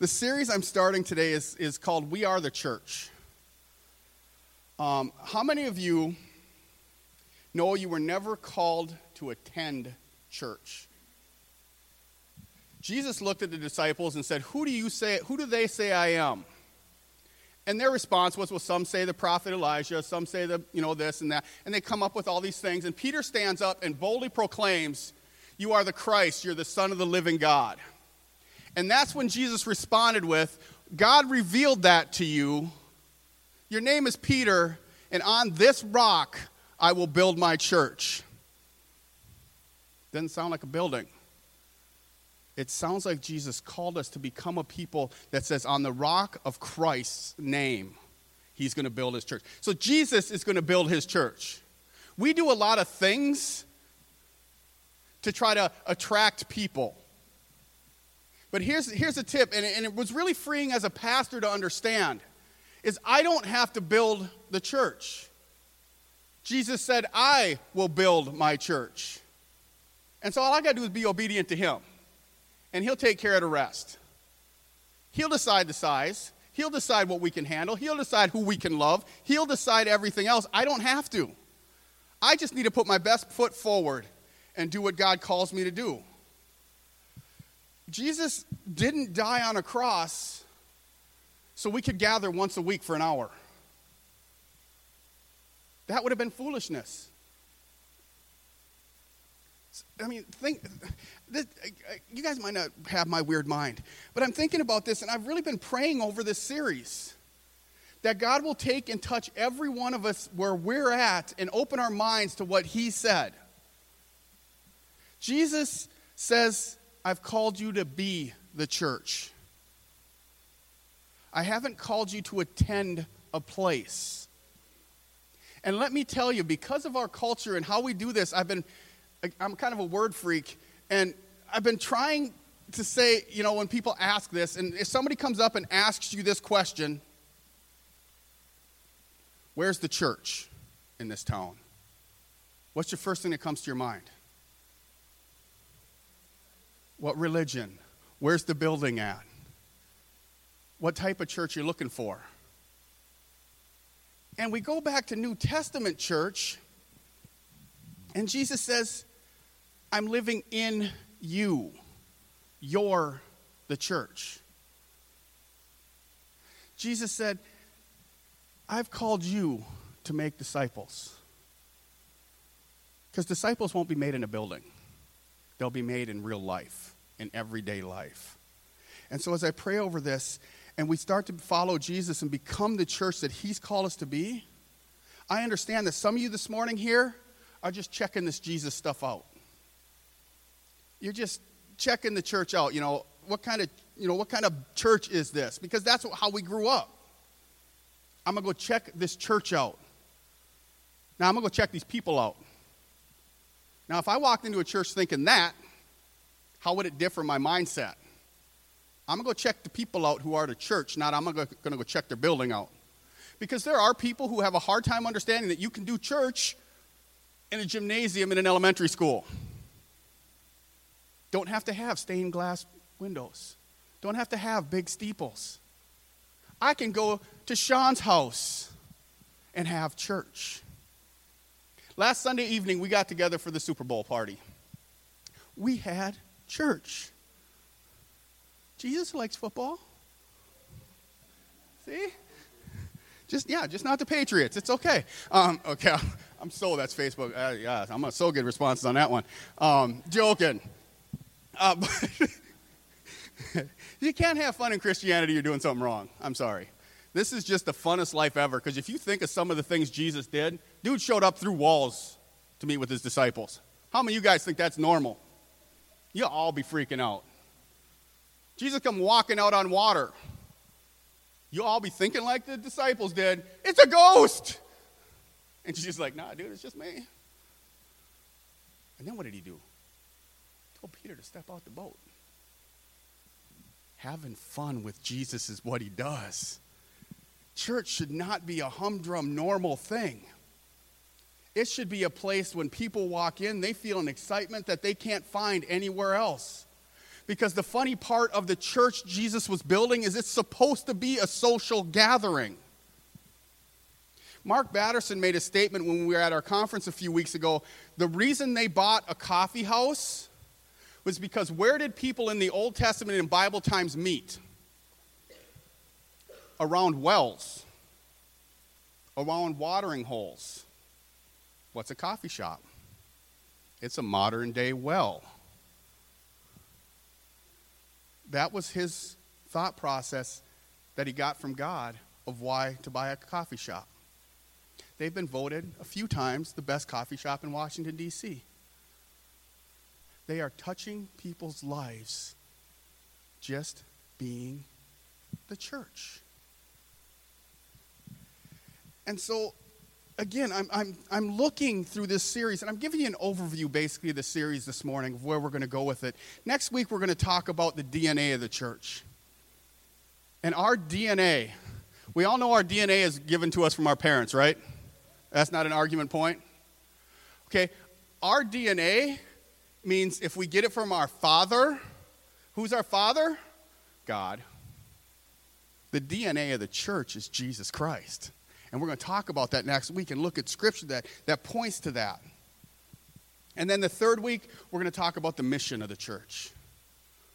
The series I'm starting today is called We Are the Church. How many of you know you were never called to attend church? Jesus looked at the disciples and said, who do they say I am? And their response was, well, some say the prophet Elijah, some say this and that. And they come up with all these things. And Peter stands up and boldly proclaims, you are the Christ, you're the Son of the living God. And that's when Jesus responded with, God revealed that to you. Your name is Peter, and on this rock I will build my church. Doesn't sound like a building. It sounds like Jesus called us to become a people that says, on the rock of Christ's name, he's going to build his church. So Jesus is going to build his church. We do a lot of things to try to attract people. But here's a tip, and it was really freeing as a pastor to understand, is I don't have to build the church. Jesus said, I will build my church. And so all I got to do is be obedient to him, and he'll take care of the rest. He'll decide the size. He'll decide what we can handle. He'll decide who we can love. He'll decide everything else. I don't have to. I just need to put my best foot forward and do what God calls me to do. Jesus didn't die on a cross so we could gather once a week for an hour. That would have been foolishness. I mean, you guys might not have my weird mind, but I'm thinking about this, and I've really been praying over this series, that God will take and touch every one of us where we're at and open our minds to what he said. Jesus says, I've called you to be the church. I haven't called you to attend a place. And let me tell you, because of our culture and how we do this, I'm kind of a word freak, and I've been trying to say, when people ask this, and if somebody comes up and asks you this question, where's the church in this town? What's your first thing that comes to your mind? What religion? Where's the building at? What type of church you're looking for? And we go back to New Testament church, and Jesus says, I'm living in you. You're the church. Jesus said, I've called you to make disciples. Because disciples won't be made in a building. They'll be made in real life, in everyday life. And so as I pray over this, and we start to follow Jesus and become the church that he's called us to be, I understand that some of you this morning here are just checking this Jesus stuff out. You're just checking the church out. What kind of church is this? Because that's how we grew up. I'm going to go check this church out. Now I'm going to go check these people out. Now, if I walked into a church thinking that, how would it differ my mindset? I'm going to go check the people out who are the church, not I'm going to go check their building out. Because there are people who have a hard time understanding that you can do church in a gymnasium in an elementary school. Don't have to have stained glass windows. Don't have to have big steeples. I can go to Sean's house and have church. Last Sunday evening, we got together for the Super Bowl party. We had church. Jesus likes football. See? Just not the Patriots. It's okay. That's Facebook. I'm so good responses on that one. Joking. You can't have fun in Christianity, you're doing something wrong. I'm sorry. This is just the funnest life ever, because if you think of some of the things Jesus did, dude showed up through walls to meet with his disciples. How many of you guys think that's normal? You'll all be freaking out. Jesus come walking out on water. You'll all be thinking like the disciples did. It's a ghost! And she's just like, nah, dude, it's just me. And then what did he do? He told Peter to step out the boat. Having fun with Jesus is what he does. Church should not be a humdrum normal thing. It should be a place when people walk in, they feel an excitement that they can't find anywhere else. because the funny part of the church Jesus was building is it's supposed to be a social gathering. Mark Batterson made a statement when we were at our conference a few weeks ago. The reason they bought a coffee house was because where did people in the Old Testament and Bible times meet? Around wells, around watering holes. What's a coffee shop? It's a modern day well. That was his thought process that he got from God of why to buy a coffee shop. They've been voted a few times the best coffee shop in Washington, D.C. They are touching people's lives just being the church. And so, again, I'm looking through this series, and I'm giving you an overview, basically, of the series this morning of where we're going to go with it. Next week, we're going to talk about the DNA of the church. And our DNA, we all know our DNA is given to us from our parents, right? That's not an argument point. Okay, our DNA means if we get it from our father, who's our father? God. The DNA of the church is Jesus Christ. And we're going to talk about that next week and look at scripture that points to that. And then the third week, we're going to talk about the mission of the church.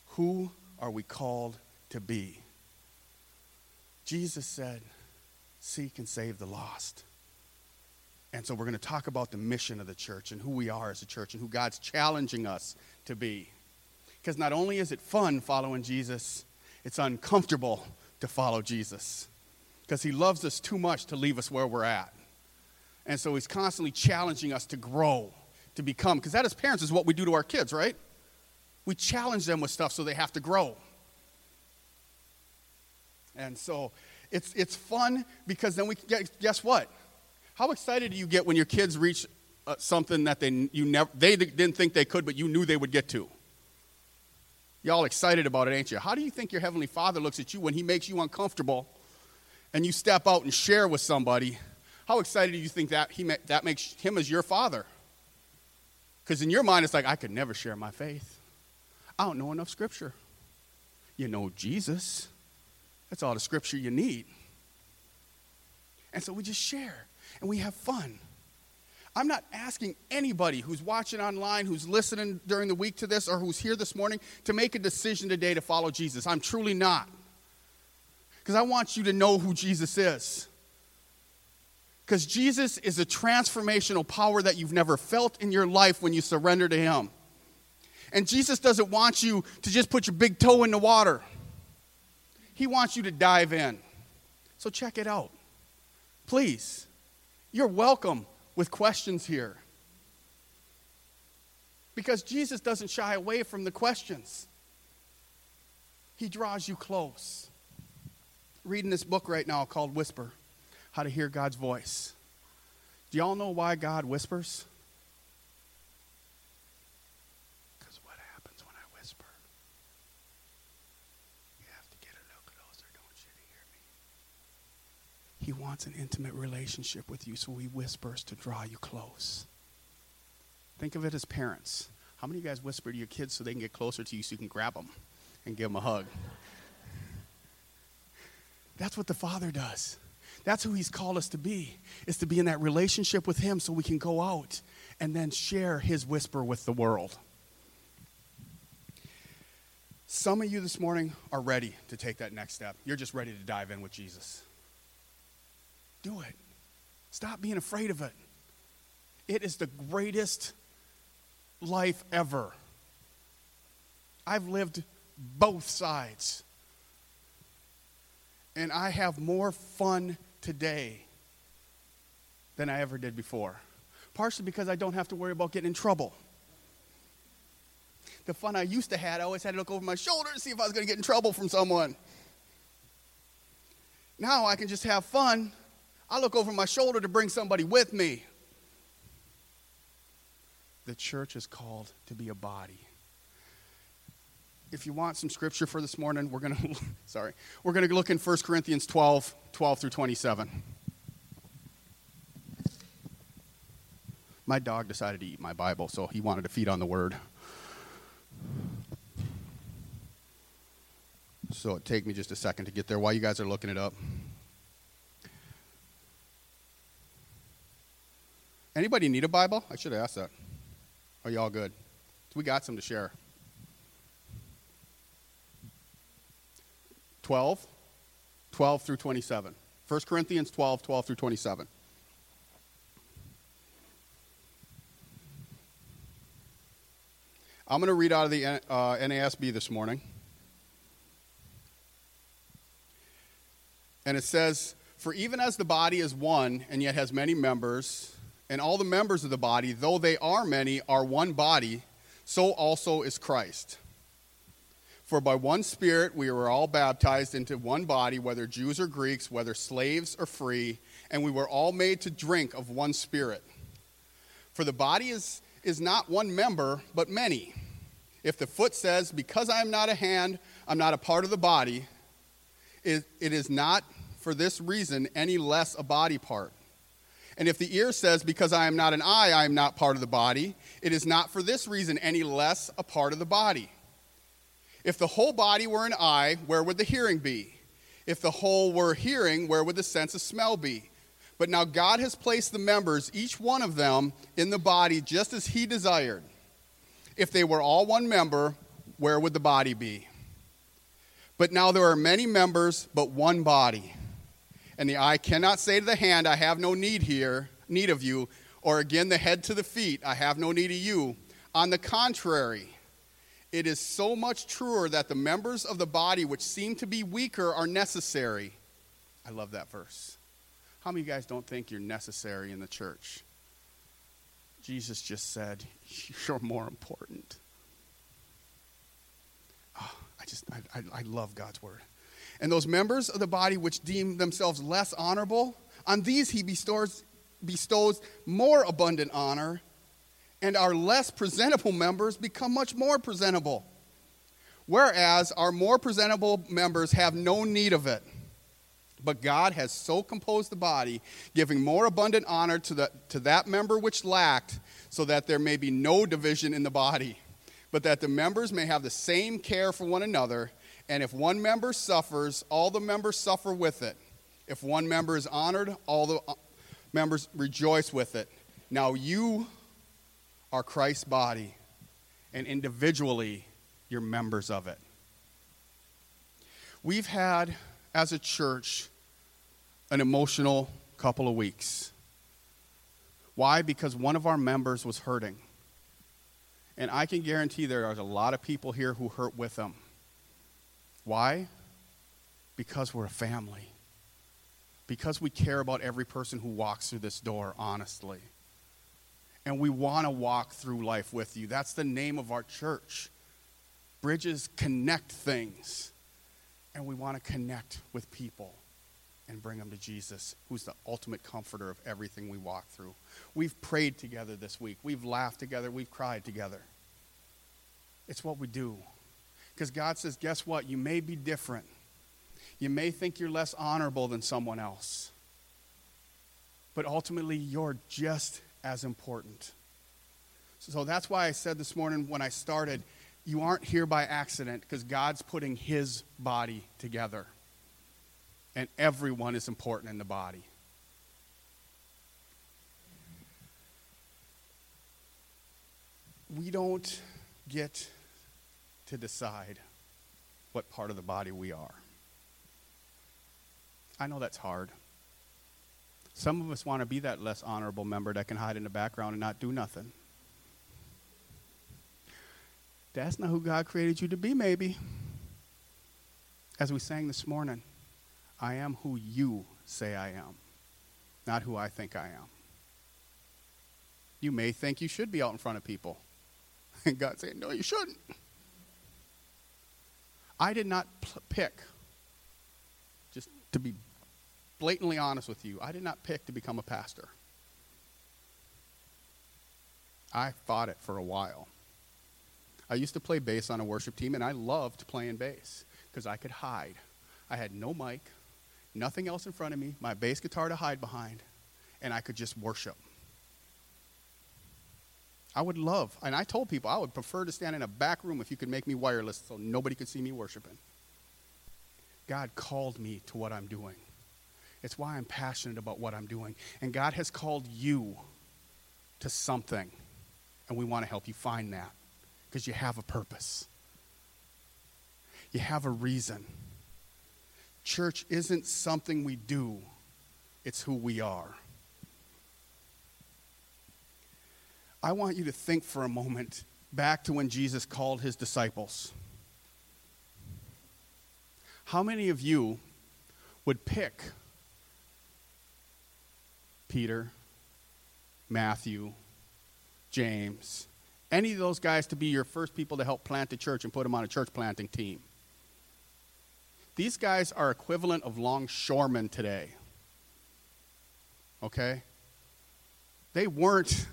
Who are we called to be? Jesus said, seek and save the lost. And so we're going to talk about the mission of the church and who we are as a church and who God's challenging us to be. Because not only is it fun following Jesus, it's uncomfortable to follow Jesus. Because he loves us too much to leave us where we're at. And so he's constantly challenging us to grow, to become. Because that as parents is what we do to our kids, right? We challenge them with stuff so they have to grow. And so it's fun because then we can get, guess what? How excited do you get when your kids reach something that they didn't think they could, but you knew they would get to? Y'all excited about it, ain't you? How do you think your Heavenly Father looks at you when he makes you uncomfortable and you step out and share with somebody? How excited do you think that makes him as your father? Because in your mind, it's like, I could never share my faith. I don't know enough scripture. You know Jesus. That's all the scripture you need. And so we just share, and we have fun. I'm not asking anybody who's watching online, who's listening during the week to this, or who's here this morning, to make a decision today to follow Jesus. I'm truly not. Because I want you to know who Jesus is. Because Jesus is a transformational power that you've never felt in your life when you surrender to him. And Jesus doesn't want you to just put your big toe in the water. He wants you to dive in. So check it out. Please, you're welcome with questions here. Because Jesus doesn't shy away from the questions. He draws you close. Reading this book right now called Whisper, How to Hear God's Voice. Do y'all know why God whispers? Because what happens when I whisper? You have to get a little closer, don't you, to hear me? He wants an intimate relationship with you, so he whispers to draw you close. Think of it as parents. How many of you guys whisper to your kids so they can get closer to you so you can grab them and give them a hug? That's what the Father does. That's who he's called us to be, is to be in that relationship with him so we can go out and then share his whisper with the world. Some of you this morning are ready to take that next step. You're just ready to dive in with Jesus. Do it. Stop being afraid of it. It is the greatest life ever. I've lived both sides. And I have more fun today than I ever did before. Partially because I don't have to worry about getting in trouble. The fun I used to have, I always had to look over my shoulder to see if I was going to get in trouble from someone. Now I can just have fun. I look over my shoulder to bring somebody with me. The church is called to be a body. If you want some scripture for this morning, we're going to look in 1 Corinthians 12 through 27. My dog decided to eat my Bible, so he wanted to feed on the word. so it'll take me just a second to get there while you guys are looking it up. Anybody need a Bible? I should have asked that. Are you all good? We got some to share. 12 through 27. 1 Corinthians 12 through 27. I'm going to read out of the NASB this morning. And it says, "For even as the body is one and yet has many members, and all the members of the body, though they are many, are one body, so also is Christ. For by one Spirit we were all baptized into one body, whether Jews or Greeks, whether slaves or free, and we were all made to drink of one Spirit. For the body is not one member, but many. If the foot says, because I am not a hand, I'm not a part of the body, it is not for this reason any less a body part. And if the ear says, because I am not an eye, I am not part of the body, it is not for this reason any less a part of the body. If the whole body were an eye, where would the hearing be? If the whole were hearing, where would the sense of smell be? But now God has placed the members, each one of them, in the body just as he desired. If they were all one member, where would the body be? But now there are many members, but one body. And the eye cannot say to the hand, I have no need of you, or again the head to the feet, I have no need of you. On the contrary, it is so much truer that the members of the body which seem to be weaker are necessary." I love that verse. How many of you guys don't think you're necessary in the church? Jesus just said, you're more important. Oh, I love God's word. "And those members of the body which deem themselves less honorable, on these he bestows more abundant honor, and our less presentable members become much more presentable. Whereas our more presentable members have no need of it. But God has so composed the body, giving more abundant honor to that member which lacked, so that there may be no division in the body, but that the members may have the same care for one another. And if one member suffers, all the members suffer with it. If one member is honored, all the members rejoice with it. Now you are Christ's body, and individually you're members of it." We've had, as a church, an emotional couple of weeks. Why? Because one of our members was hurting. And I can guarantee there are a lot of people here who hurt with them. Why? Because we're a family. Because we care about every person who walks through this door, honestly. And we want to walk through life with you. That's the name of our church. Bridges connect things. And we want to connect with people and bring them to Jesus, who's the ultimate comforter of everything we walk through. We've prayed together this week. We've laughed together. We've cried together. It's what we do. Because God says, guess what? You may be different. You may think you're less honorable than someone else. But ultimately, you're just as important. So that's why I said this morning when I started, you aren't here by accident, because God's putting his body together. And everyone is important in the body. We don't get to decide what part of the body we are. I know that's hard. Some of us want to be that less honorable member that can hide in the background and not do nothing. That's not who God created you to be, maybe. As we sang this morning, I am who you say I am, not who I think I am. You may think you should be out in front of people. And God's saying, no, you shouldn't. I did not pick, just to be blatantly honest with you, I did not pick to become a pastor. I fought it for a while. I used to play bass on a worship team, and I loved playing bass because I could hide. I had no mic, nothing else in front of me, my bass guitar to hide behind, and I could just worship. I would love, and I told people I would prefer to stand in a back room if you could make me wireless so nobody could see me worshiping. God called me to what I'm doing. It's why I'm passionate about what I'm doing. And God has called you to something, and we want to help you find that because you have a purpose. You have a reason. Church isn't something we do. It's who we are. I want you to think for a moment back to when Jesus called his disciples. How many of you would pick Peter, Matthew, James, any of those guys to be your first people to help plant the church and put them on a church planting team? These guys are equivalent of longshoremen today. Okay? They weren't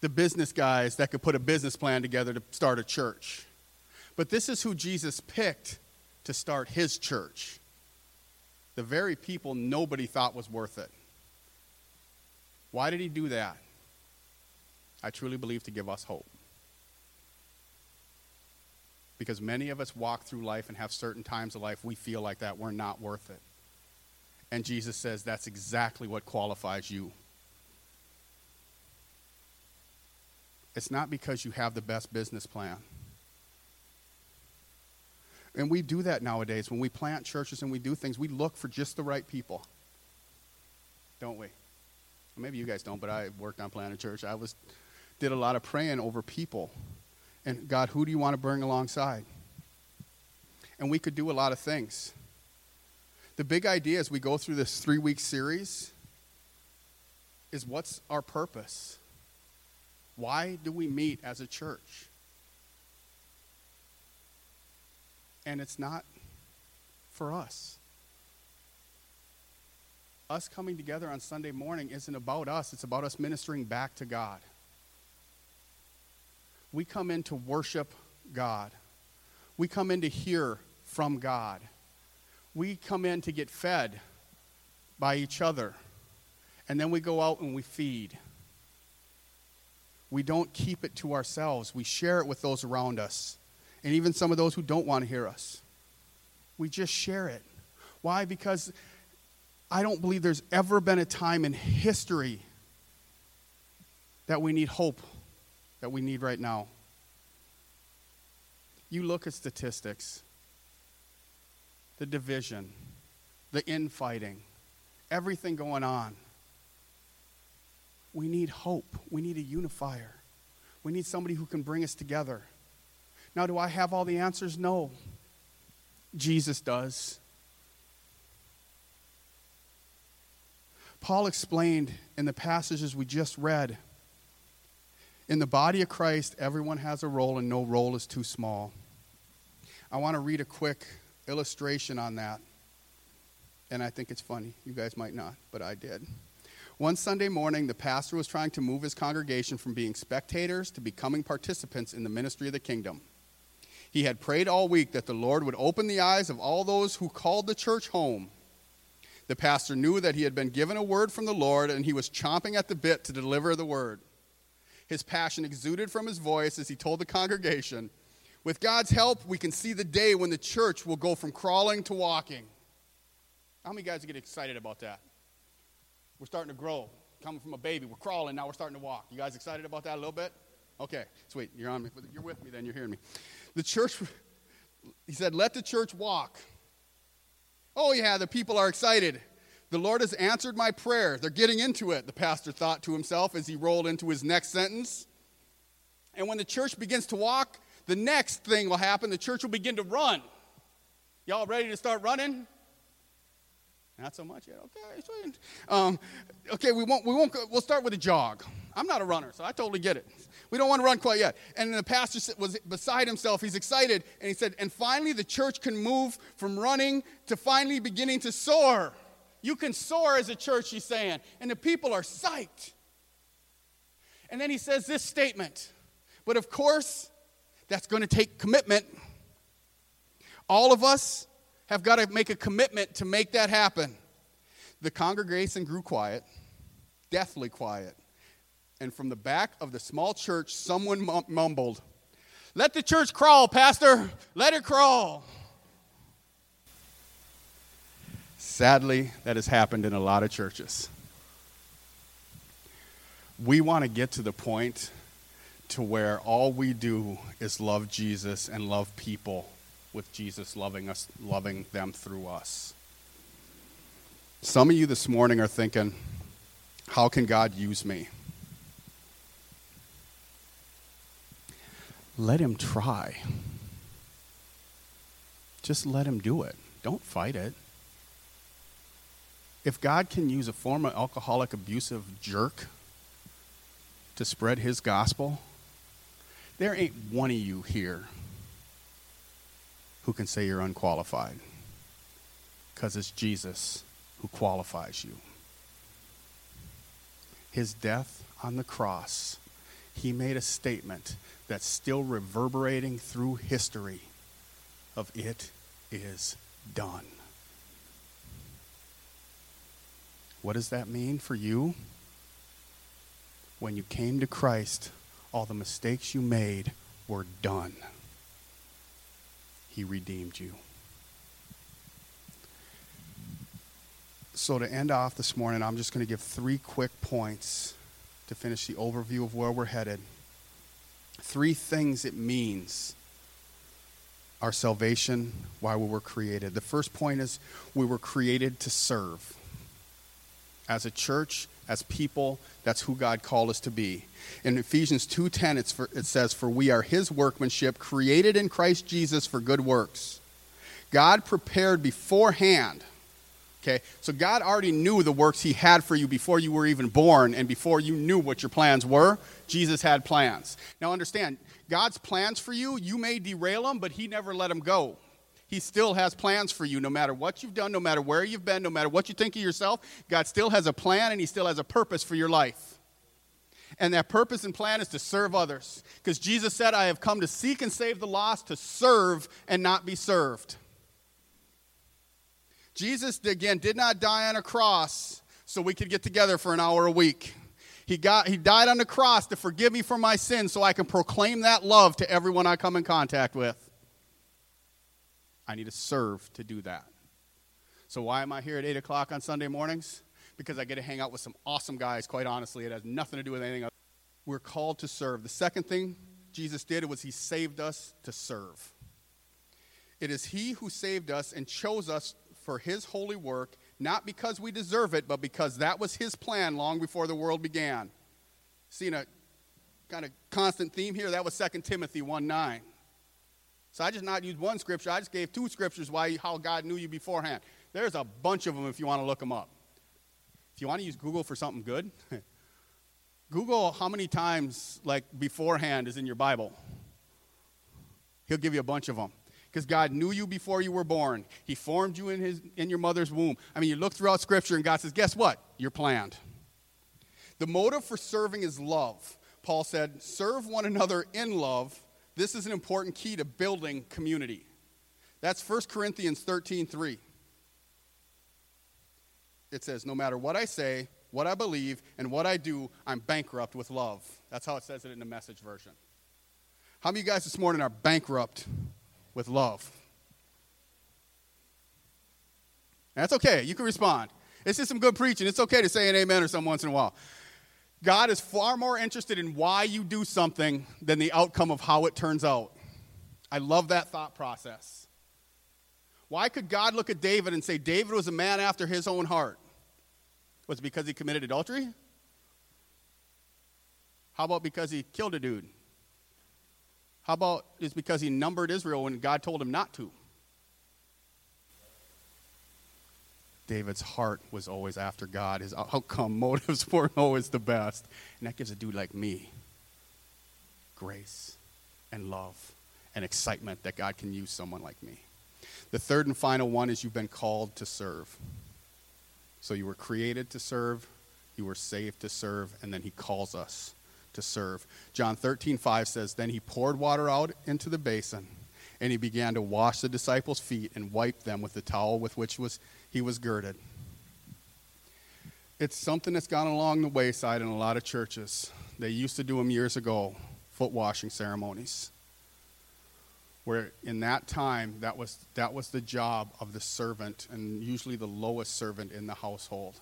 the business guys that could put a business plan together to start a church. But this is who Jesus picked to start his church. The very people nobody thought was worth it. Why did he do that? I truly believe to give us hope. Because many of us walk through life and have certain times of life we feel like that we're not worth it. And Jesus says that's exactly what qualifies you. It's not because you have the best business plan. And we do that nowadays. When we plant churches and we do things, we look for just the right people. Don't we? Well, maybe you guys don't, but I worked on planting a church. I did a lot of praying over people. And God, who do you want to bring alongside? And we could do a lot of things. The big idea as we go through this 3-week series is what's our purpose? Why do we meet as a church? And it's not for us. Us coming together on Sunday morning isn't about us. It's about us ministering back to God. We come in to worship God. We come in to hear from God. We come in to get fed by each other. And then we go out and we feed. We don't keep it to ourselves. We share it with those around us. And even some of those who don't want to hear us. We just share it. Why? Because I don't believe there's ever been a time in history that we need hope, that we need right now. You look at statistics, the division, the infighting, everything going on. We need hope. We need a unifier. We need somebody who can bring us together. Now, do I have all the answers? No. Jesus does. Paul explained in the passages we just read, in the body of Christ, everyone has a role and no role is too small. I want to read a quick illustration on that. And I think it's funny. You guys might not, but I did. One Sunday morning, the pastor was trying to move his congregation from being spectators to becoming participants in the ministry of the kingdom. He had prayed all week that the Lord would open the eyes of all those who called the church home. The pastor knew that he had been given a word from the Lord, and he was chomping at the bit to deliver the word. His passion exuded from his voice as he told the congregation, "With God's help, we can see the day when the church will go from crawling to walking." How many guys get excited about that? We're starting to grow. Coming from a baby, we're crawling, now we're starting to walk. You guys excited about that a little bit? Okay, sweet. You're on me. You're with me then. You're hearing me. The church, he said, let the church walk. Oh, yeah, the people are excited. The Lord has answered my prayer. They're getting into it, the pastor thought to himself as he rolled into his next sentence. And when the church begins to walk, the next thing will happen. The church will begin to run. Y'all ready to start running? Not so much yet. Okay, sweet. We'll start with a jog. I'm not a runner, so I totally get it. We don't want to run quite yet. And the pastor was beside himself. He's excited, and he said, and finally the church can move from running to finally beginning to soar. You can soar as a church, he's saying. And the people are psyched. And then he says this statement. But of course, that's going to take commitment. All of us have got to make a commitment to make that happen. The congregation grew quiet, deathly quiet. And from the back of the small church, someone mumbled, "Let the church crawl, Pastor. Let it crawl." Sadly, that has happened in a lot of churches. We want to get to the point to where all we do is love Jesus and love people with Jesus loving us, loving them through us. Some of you this morning are thinking, how can God use me? Let him try. Just let him do it. Don't fight it. If God can use a former alcoholic, abusive jerk to spread his gospel, there ain't one of you here who can say you're unqualified, because it's Jesus who qualifies you. His death on the cross, he made a statement that's still reverberating through history of it is done. What does that mean for you? When you came to Christ, all the mistakes you made were done. He redeemed you. So to end off this morning, I'm just going to give three quick points to finish the overview of where we're headed. Three things it means our salvation, why we were created. The first point is we were created to serve. As a church, as people, that's who God called us to be. In Ephesians 2:10, it says, "For we are his workmanship, created in Christ Jesus for good works." God prepared beforehand. Okay, so God already knew the works he had for you before you were even born and before you knew what your plans were. Jesus had plans. Now understand, God's plans for you, you may derail them, but he never let them go. He still has plans for you no matter what you've done, no matter where you've been, no matter what you think of yourself. God still has a plan and he still has a purpose for your life. And that purpose and plan is to serve others. Because Jesus said, "I have come to seek and save the lost, to serve and not be served." Jesus, again, did not die on a cross so we could get together for an hour a week. He died on the cross to forgive me for my sins so I can proclaim that love to everyone I come in contact with. I need to serve to do that. So why am I here at 8 o'clock on Sunday mornings? Because I get to hang out with some awesome guys, quite honestly. It has nothing to do with anything else. We're called to serve. The second thing Jesus did was he saved us to serve. It is he who saved us and chose us for his holy work, not because we deserve it, but because that was his plan long before the world began. Seeing a kind of constant theme here, that was 2 Timothy 1:9. So I just not used one scripture, I just gave two scriptures how God knew you beforehand. There's a bunch of them if you want to look them up. If you want to use Google for something good, Google how many times like beforehand is in your Bible. He'll give you a bunch of them. Because God knew you before you were born. He formed you in your mother's womb. I mean, you look throughout Scripture and God says, guess what? You're planned. The motive for serving is love. Paul said, serve one another in love. This is an important key to building community. That's 1 Corinthians 13:3. It says, no matter what I say, what I believe, and what I do, I'm bankrupt with love. That's how it says it in the Message version. How many of you guys this morning are bankrupt with love? That's okay. You can respond. It's just some good preaching. It's okay to say an amen or something once in a while. God is far more interested in why you do something than the outcome of how it turns out. I love that thought process. Why could God look at David and say David was a man after his own heart? Was it because he committed adultery? How about because he killed a dude? How about it's because he numbered Israel when God told him not to? David's heart was always after God. His outcome motives weren't always the best. And that gives a dude like me grace and love and excitement that God can use someone like me. The third and final one is you've been called to serve. So you were created to serve, you were saved to serve, and then he calls us to serve. John 13:5 says, then he poured water out into the basin, and he began to wash the disciples' feet and wipe them with the towel with which he was girded. It's something that's gone along the wayside in a lot of churches. They used to do them years ago, foot washing ceremonies. where in that time, that was the job of the servant, and usually the lowest servant in the household,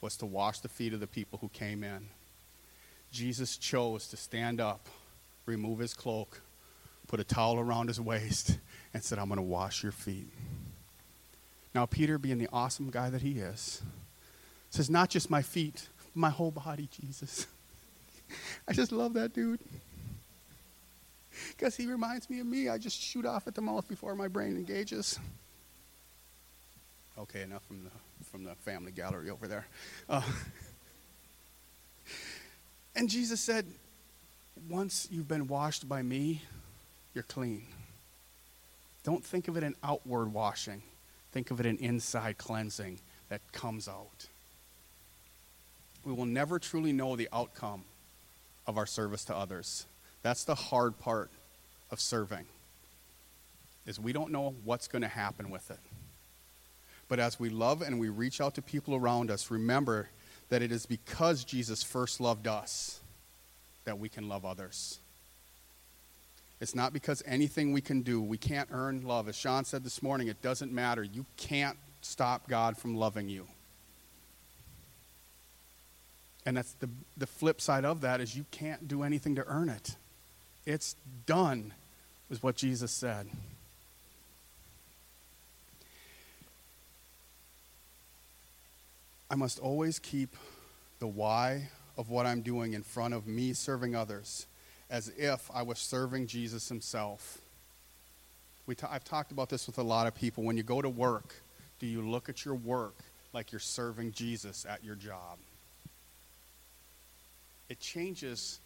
was to wash the feet of the people who came in. Jesus chose to stand up, remove his cloak, put a towel around his waist, and said, I'm going to wash your feet. Now, Peter, being the awesome guy that he is, says, not just my feet, but my whole body, Jesus. I just love that dude. Because he reminds me of me. I just shoot off at the mouth before my brain engages. Okay, enough from the family gallery over there. And Jesus said, once you've been washed by me, you're clean. Don't think of it an outward washing. Think of it an inside cleansing that comes out. We will never truly know the outcome of our service to others. That's the hard part of serving, is we don't know what's going to happen with it. But as we love and we reach out to people around us, remember that it is because Jesus first loved us that we can love others. It's not because anything we can do. We can't earn love. As Sean said this morning, it doesn't matter. You can't stop God from loving you. And that's the flip side of that, is you can't do anything to earn it. It's done, is what Jesus said. I must always keep the why of what I'm doing in front of me serving others, as if I was serving Jesus himself. I've talked about this with a lot of people. When you go to work, do you look at your work like you're serving Jesus at your job? It changes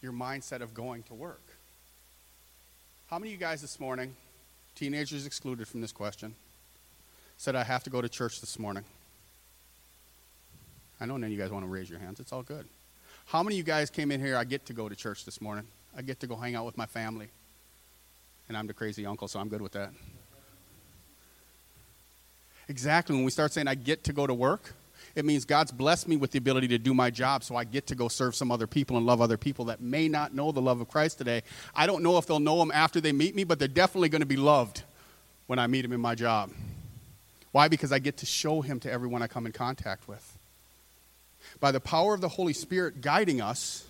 your mindset of going to work. How many of you guys this morning, teenagers excluded from this question, said, I have to go to church this morning? I know none of you guys want to raise your hands. It's all good. How many of you guys came in here, I get to go to church this morning? I get to go hang out with my family. And I'm the crazy uncle, so I'm good with that. Exactly. When we start saying, I get to go to work, it means God's blessed me with the ability to do my job, so I get to go serve some other people and love other people that may not know the love of Christ today. I don't know if they'll know him after they meet me, but they're definitely going to be loved when I meet him in my job. Why? Because I get to show him to everyone I come in contact with. By the power of the Holy Spirit guiding us,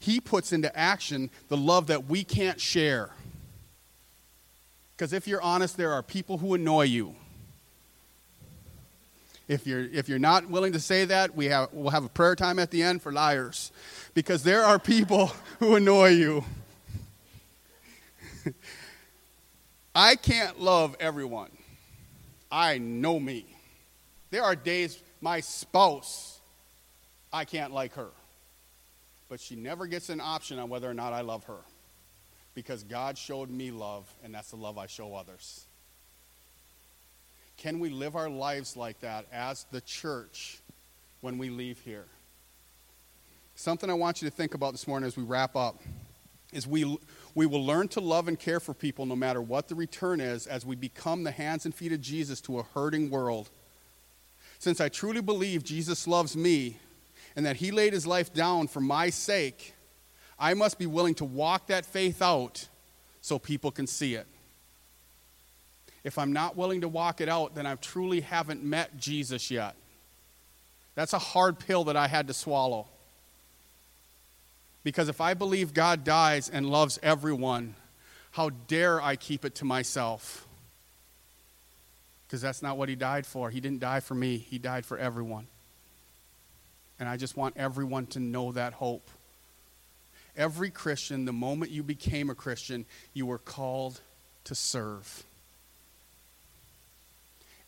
he puts into action the love that we can't share. Because if you're honest, there are people who annoy you. If you're not willing to say that, we'll have a prayer time at the end for liars. Because there are people who annoy you. I can't love everyone. I know me. There are days my spouse, I can't like her. But she never gets an option on whether or not I love her. Because God showed me love, and that's the love I show others. Can we live our lives like that as the church when we leave here? Something I want you to think about this morning as we wrap up is we will learn to love and care for people no matter what the return is, as we become the hands and feet of Jesus to a hurting world. Since I truly believe Jesus loves me, and that he laid his life down for my sake, I must be willing to walk that faith out so people can see it. If I'm not willing to walk it out, then I truly haven't met Jesus yet. That's a hard pill that I had to swallow. Because if I believe God dies and loves everyone, how dare I keep it to myself? Because that's not what he died for. He didn't die for me. He died for everyone. And I just want everyone to know that hope. Every Christian, the moment you became a Christian, you were called to serve.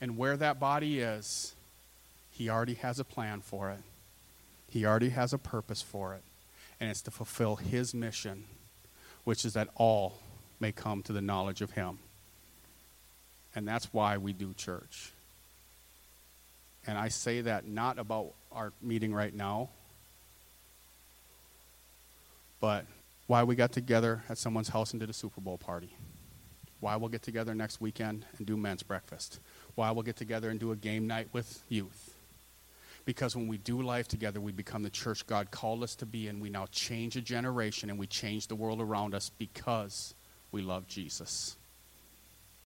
And where that body is, he already has a plan for it. He already has a purpose for it. And it's to fulfill his mission, which is that all may come to the knowledge of him. And that's why we do church. And I say that not about our meeting right now, but why we got together at someone's house and did a Super Bowl party. Why we'll get together next weekend and do men's breakfast. Why we'll get together and do a game night with youth. Because when we do life together, we become the church God called us to be, and we now change a generation, and we change the world around us because we love Jesus.